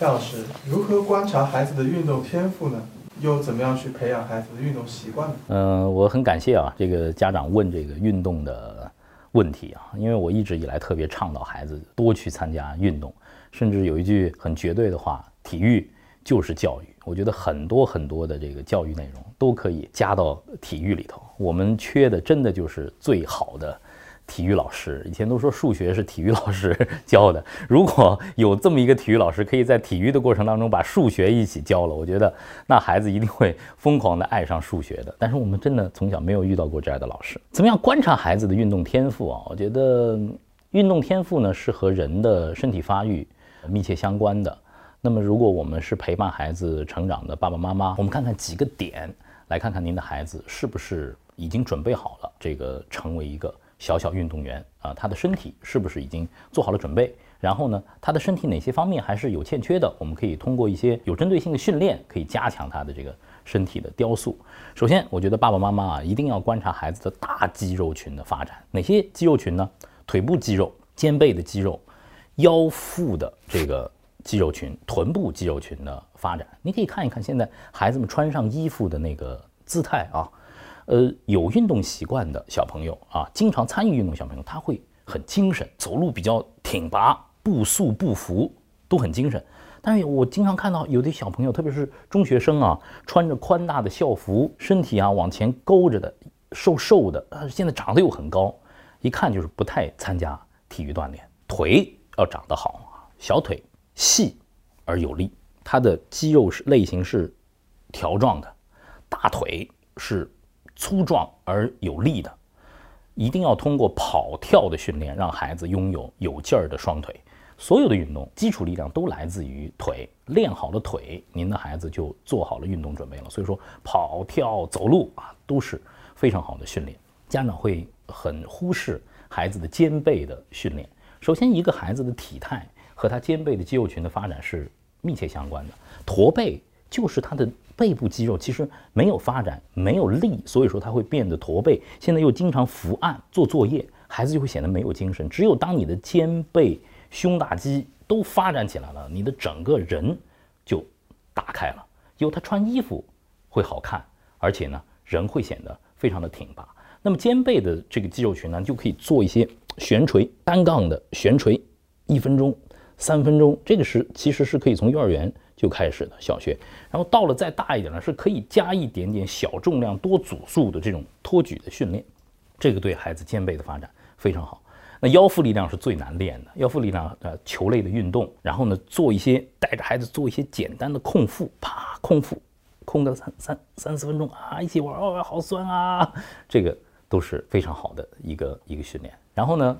夏老师，如何观察孩子的运动天赋呢？又怎么样去培养孩子的运动习惯呢？我很感谢啊，这个家长问这个运动的问题啊，因为我一直以来特别倡导孩子多去参加运动，甚至有一句很绝对的话：体育就是教育。我觉得很多的这个教育内容都可以加到体育里头。我们缺的真的就是最好的体育老师。以前都说数学是体育老师教的，如果有这么一个体育老师，可以在体育的过程当中把数学一起教了，我觉得那孩子一定会疯狂的爱上数学的。但是我们真的从小没有遇到过这样的老师。怎么样观察孩子的运动天赋啊？我觉得运动天赋呢是和人的身体发育密切相关的。那么如果我们是陪伴孩子成长的爸爸妈妈，我们看看几个点，来看看您的孩子是不是已经准备好了这个成为一个小运动员啊，他的身体是不是已经做好了准备？然后呢，他的身体哪些方面还是有欠缺的？我们可以通过一些有针对性的训练，可以加强他的这个身体的雕塑。首先，我觉得爸爸妈妈啊，一定要观察孩子的大肌肉群的发展。哪些肌肉群呢？腿部肌肉、肩背的肌肉、腰腹的这个肌肉群、臀部肌肉群的发展。你可以看一看现在孩子们穿上衣服的那个姿态啊。有运动习惯的小朋友啊，经常参与运动小朋友，他会很精神，走路比较挺拔，步速不幅都很精神。但是我经常看到有的小朋友，特别是中学生啊，穿着宽大的校服，身体啊往前勾着的，瘦的，现在长得又很高，一看就是不太参加体育锻炼。腿要长得好啊，小腿细而有力，它的肌肉类型是条状的，大腿是粗壮而有力的，一定要通过跑跳的训练，让孩子拥有有劲儿的双腿。所有的运动基础力量都来自于腿，练好了腿，您的孩子就做好了运动准备了。所以说，跑跳、走路啊，都是非常好的训练。家长会很忽视孩子的肩背的训练。首先，一个孩子的体态和他肩背的肌肉群的发展是密切相关的，驼背就是他的背部肌肉其实没有发展，没有力，所以说他会变得驼背。现在又经常伏案做作业，孩子就会显得没有精神。只有当你的肩背、胸大肌都发展起来了，你的整个人就打开了，以后他穿衣服会好看，而且呢，人会显得非常的挺拔。那么肩背的这个肌肉群呢，就可以做一些悬垂、单杠的悬垂，1分钟、3分钟，这个是其实是可以从幼儿园就开始的，小学，然后到了再大一点呢，是可以加一点点小重量多组数的这种托举的训练，这个对孩子肩背的发展非常好。那腰腹力量是最难练的，腰腹力量球类的运动，然后呢做一些带着孩子做一些简单的空腹，啪空腹，空个3、4分钟啊，一起玩哦，好酸啊，这个都是非常好的一个训练。然后呢，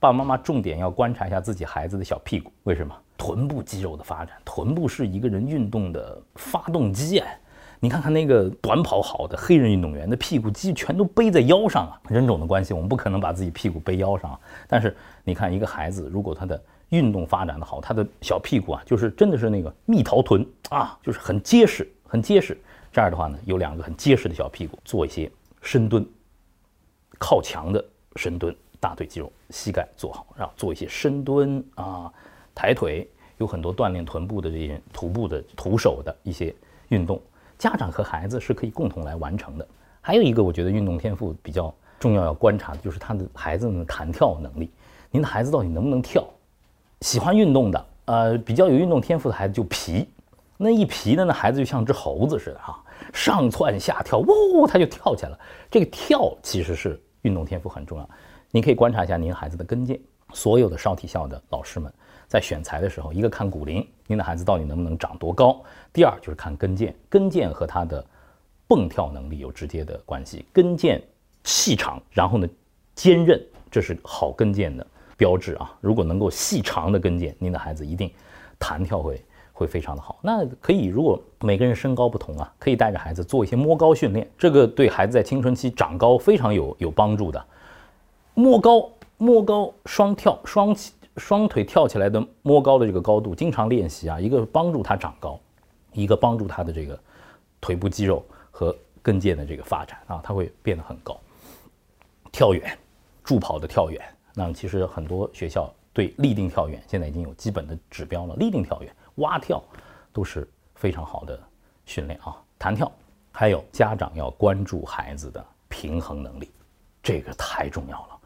爸爸妈妈重点要观察一下自己孩子的小屁股，为什么？臀部肌肉的发展，臀部是一个人运动的发动机哎。你看看那个短跑好的黑人运动员，那屁股肌全都背在腰上啊。人种的关系，我们不可能把自己屁股背腰上啊。但是你看一个孩子，如果他的运动发展的好，他的小屁股啊，就是真的是那个蜜桃臀啊，就是很结实，很结实。这样的话呢，有两个很结实的小屁股，做一些深蹲，靠墙的深蹲。大腿肌肉、膝盖做好，然后做一些深蹲啊、抬腿，有很多锻炼臀部的这些徒手的一些运动，家长和孩子是可以共同来完成的。还有一个，我觉得运动天赋比较重要要观察的就是他的孩子们的弹跳能力，您的孩子到底能不能跳？喜欢运动的，比较有运动天赋的孩子就皮，那一皮呢，那孩子就像只猴子似的啊，上窜下跳，呜，他就跳起来了。这个跳其实是运动天赋很重要。你可以观察一下您孩子的跟腱，所有的少体校的老师们在选材的时候，一个看骨龄，您的孩子到底能不能长多高；第二就是看跟腱，跟腱和他的蹦跳能力有直接的关系。跟腱细长，然后呢坚韧，这是好跟腱的标志啊。如果能够细长的跟腱，您的孩子一定弹跳会非常的好。那可以，如果每个人身高不同啊，可以带着孩子做一些摸高训练，这个对孩子在青春期长高非常有帮助的。摸高双跳，双腿跳起来的摸高的这个高度，经常练习啊，一个帮助他长高，一个帮助他的这个腿部肌肉和跟腱的这个发展啊，他会变得很高。跳远，助跑的跳远，那其实很多学校对立定跳远现在已经有基本的指标了。立定跳远蛙跳都是非常好的训练啊。弹跳，还有家长要关注孩子的平衡能力，这个太重要了。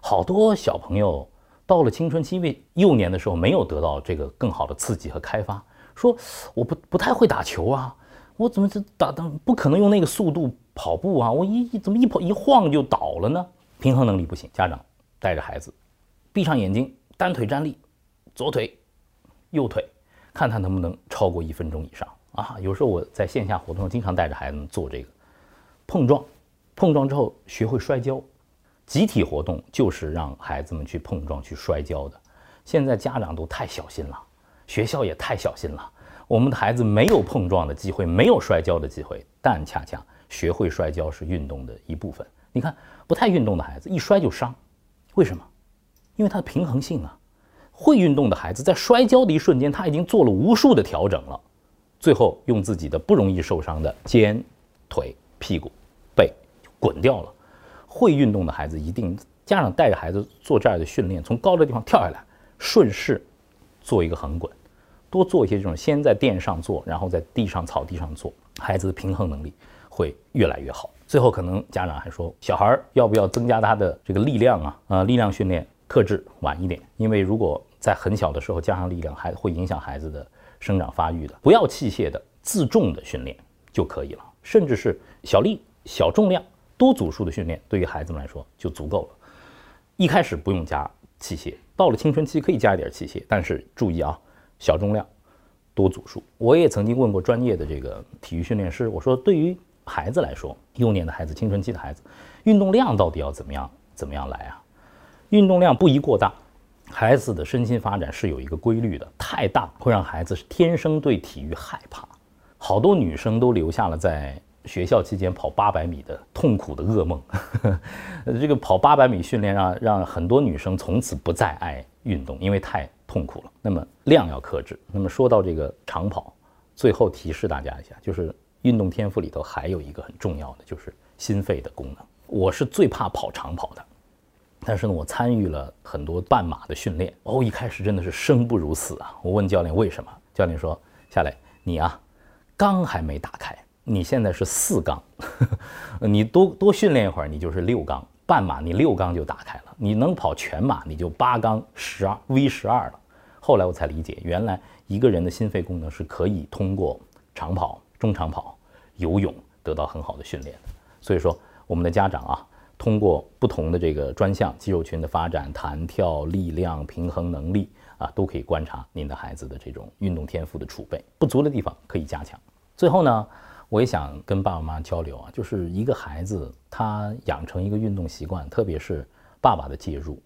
好多小朋友到了青春期、幼年的时候，没有得到这个更好的刺激和开发，说我不太会打球啊，我怎么这不可能用那个速度跑步啊，我怎么一跑一晃就倒了呢？平衡能力不行，家长带着孩子闭上眼睛，单腿站立，左腿、右腿，看看能不能超过1分钟以上啊！有时候我在线下活动经常带着孩子们做这个碰撞，碰撞之后学会摔跤。集体活动就是让孩子们去碰撞、去摔跤的。现在家长都太小心了，学校也太小心了。我们的孩子没有碰撞的机会，没有摔跤的机会，但恰恰学会摔跤是运动的一部分。你看，不太运动的孩子一摔就伤，为什么？因为它的平衡性啊，会运动的孩子在摔跤的一瞬间，他已经做了无数的调整了，最后用自己的不容易受伤的肩、腿、屁股、背滚掉了。会运动的孩子一定家长带着孩子做这样的训练，从高的地方跳下来，顺势做一个横滚，多做一些这种，先在垫上做，然后在地上、草地上做，孩子的平衡能力会越来越好。最后可能家长还说，小孩要不要增加他的这个力量啊？力量训练。克制晚一点，因为如果在很小的时候加上力量，还会影响孩子的生长发育的。不要器械的自重的训练就可以了，甚至是小力、小重量、多组数的训练，对于孩子们来说就足够了。一开始不用加器械，到了青春期可以加一点器械，但是注意啊，小重量、多组数。我也曾经问过专业的这个体育训练师，我说对于孩子来说，幼年的孩子、青春期的孩子，运动量到底要怎么样来啊？运动量不宜过大，孩子的身心发展是有一个规律的，太大会让孩子天生对体育害怕。好多女生都留下了在学校期间跑800米的痛苦的噩梦。这个跑800米训练让很多女生从此不再爱运动，因为太痛苦了。那么量要克制。那么说到这个长跑，最后提示大家一下，就是运动天赋里头还有一个很重要的，就是心肺的功能。我是最怕跑长跑的。但是呢，我参与了很多半马的训练哦，一开始真的是生不如死啊！我问教练为什么，教练说：“夏磊，你啊，缸还没打开，你现在是4缸，你多训练一会儿，你就是6缸。半马你6缸就打开了，你能跑全马你就8缸，12 V12了。”后来我才理解，原来一个人的心肺功能是可以通过长跑、中长跑、游泳得到很好的训练的。所以说，我们的家长啊，通过不同的这个专项肌肉群的发展、弹跳、力量、平衡能力啊，都可以观察您的孩子的这种运动天赋的储备，不足的地方可以加强。最后呢，我也想跟爸爸妈妈交流啊，就是一个孩子他养成一个运动习惯，特别是爸爸的介入、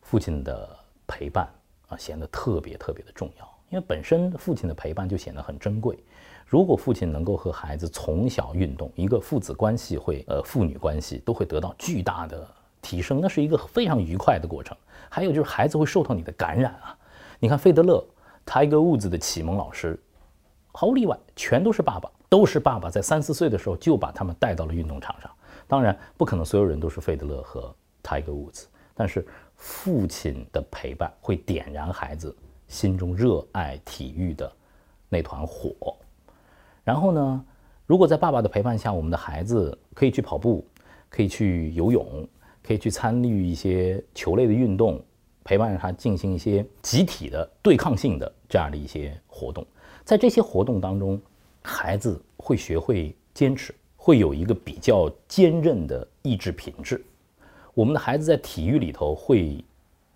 父亲的陪伴啊，显得特别的重要。因为本身父亲的陪伴就显得很珍贵。如果父亲能够和孩子从小运动，一个父子关系会父女关系都会得到巨大的提升，那是一个非常愉快的过程。还有就是孩子会受到你的感染啊。你看费德勒、Tiger Woods 的启蒙老师，毫无例外，全都是爸爸，在3、4岁的时候就把他们带到了运动场上。当然，不可能所有人都是费德勒和 Tiger Woods， 但是父亲的陪伴会点燃孩子心中热爱体育的那团火。然后呢，如果在爸爸的陪伴下，我们的孩子可以去跑步，可以去游泳，可以去参与一些球类的运动，陪伴他进行一些集体的对抗性的这样的一些活动。在这些活动当中，孩子会学会坚持，会有一个比较坚韧的意志品质。我们的孩子在体育里头会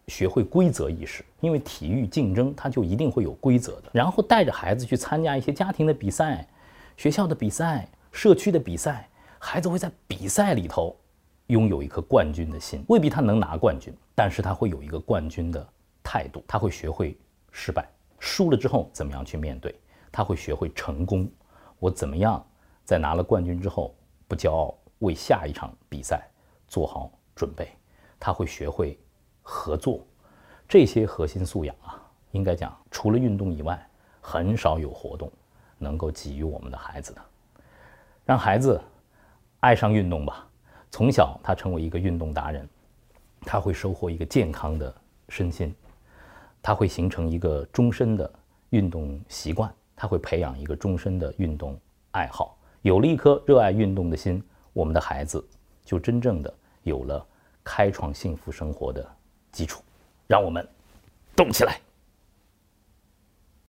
学会规则意识，因为体育竞争它就一定会有规则的。然后带着孩子去参加一些家庭的比赛、学校的比赛、社区的比赛，孩子会在比赛里头拥有一颗冠军的心。未必他能拿冠军，但是他会有一个冠军的态度，他会学会失败，输了之后怎么样去面对，他会学会成功，我怎么样在拿了冠军之后不骄傲，为下一场比赛做好准备，他会学会合作。这些核心素养啊，应该讲除了运动以外，很少有活动能够给予我们的孩子的。让孩子爱上运动吧，从小他成为一个运动达人，他会收获一个健康的身心，他会形成一个终身的运动习惯，他会培养一个终身的运动爱好。有了一颗热爱运动的心，我们的孩子就真正的有了开创幸福生活的基础。让我们动起来！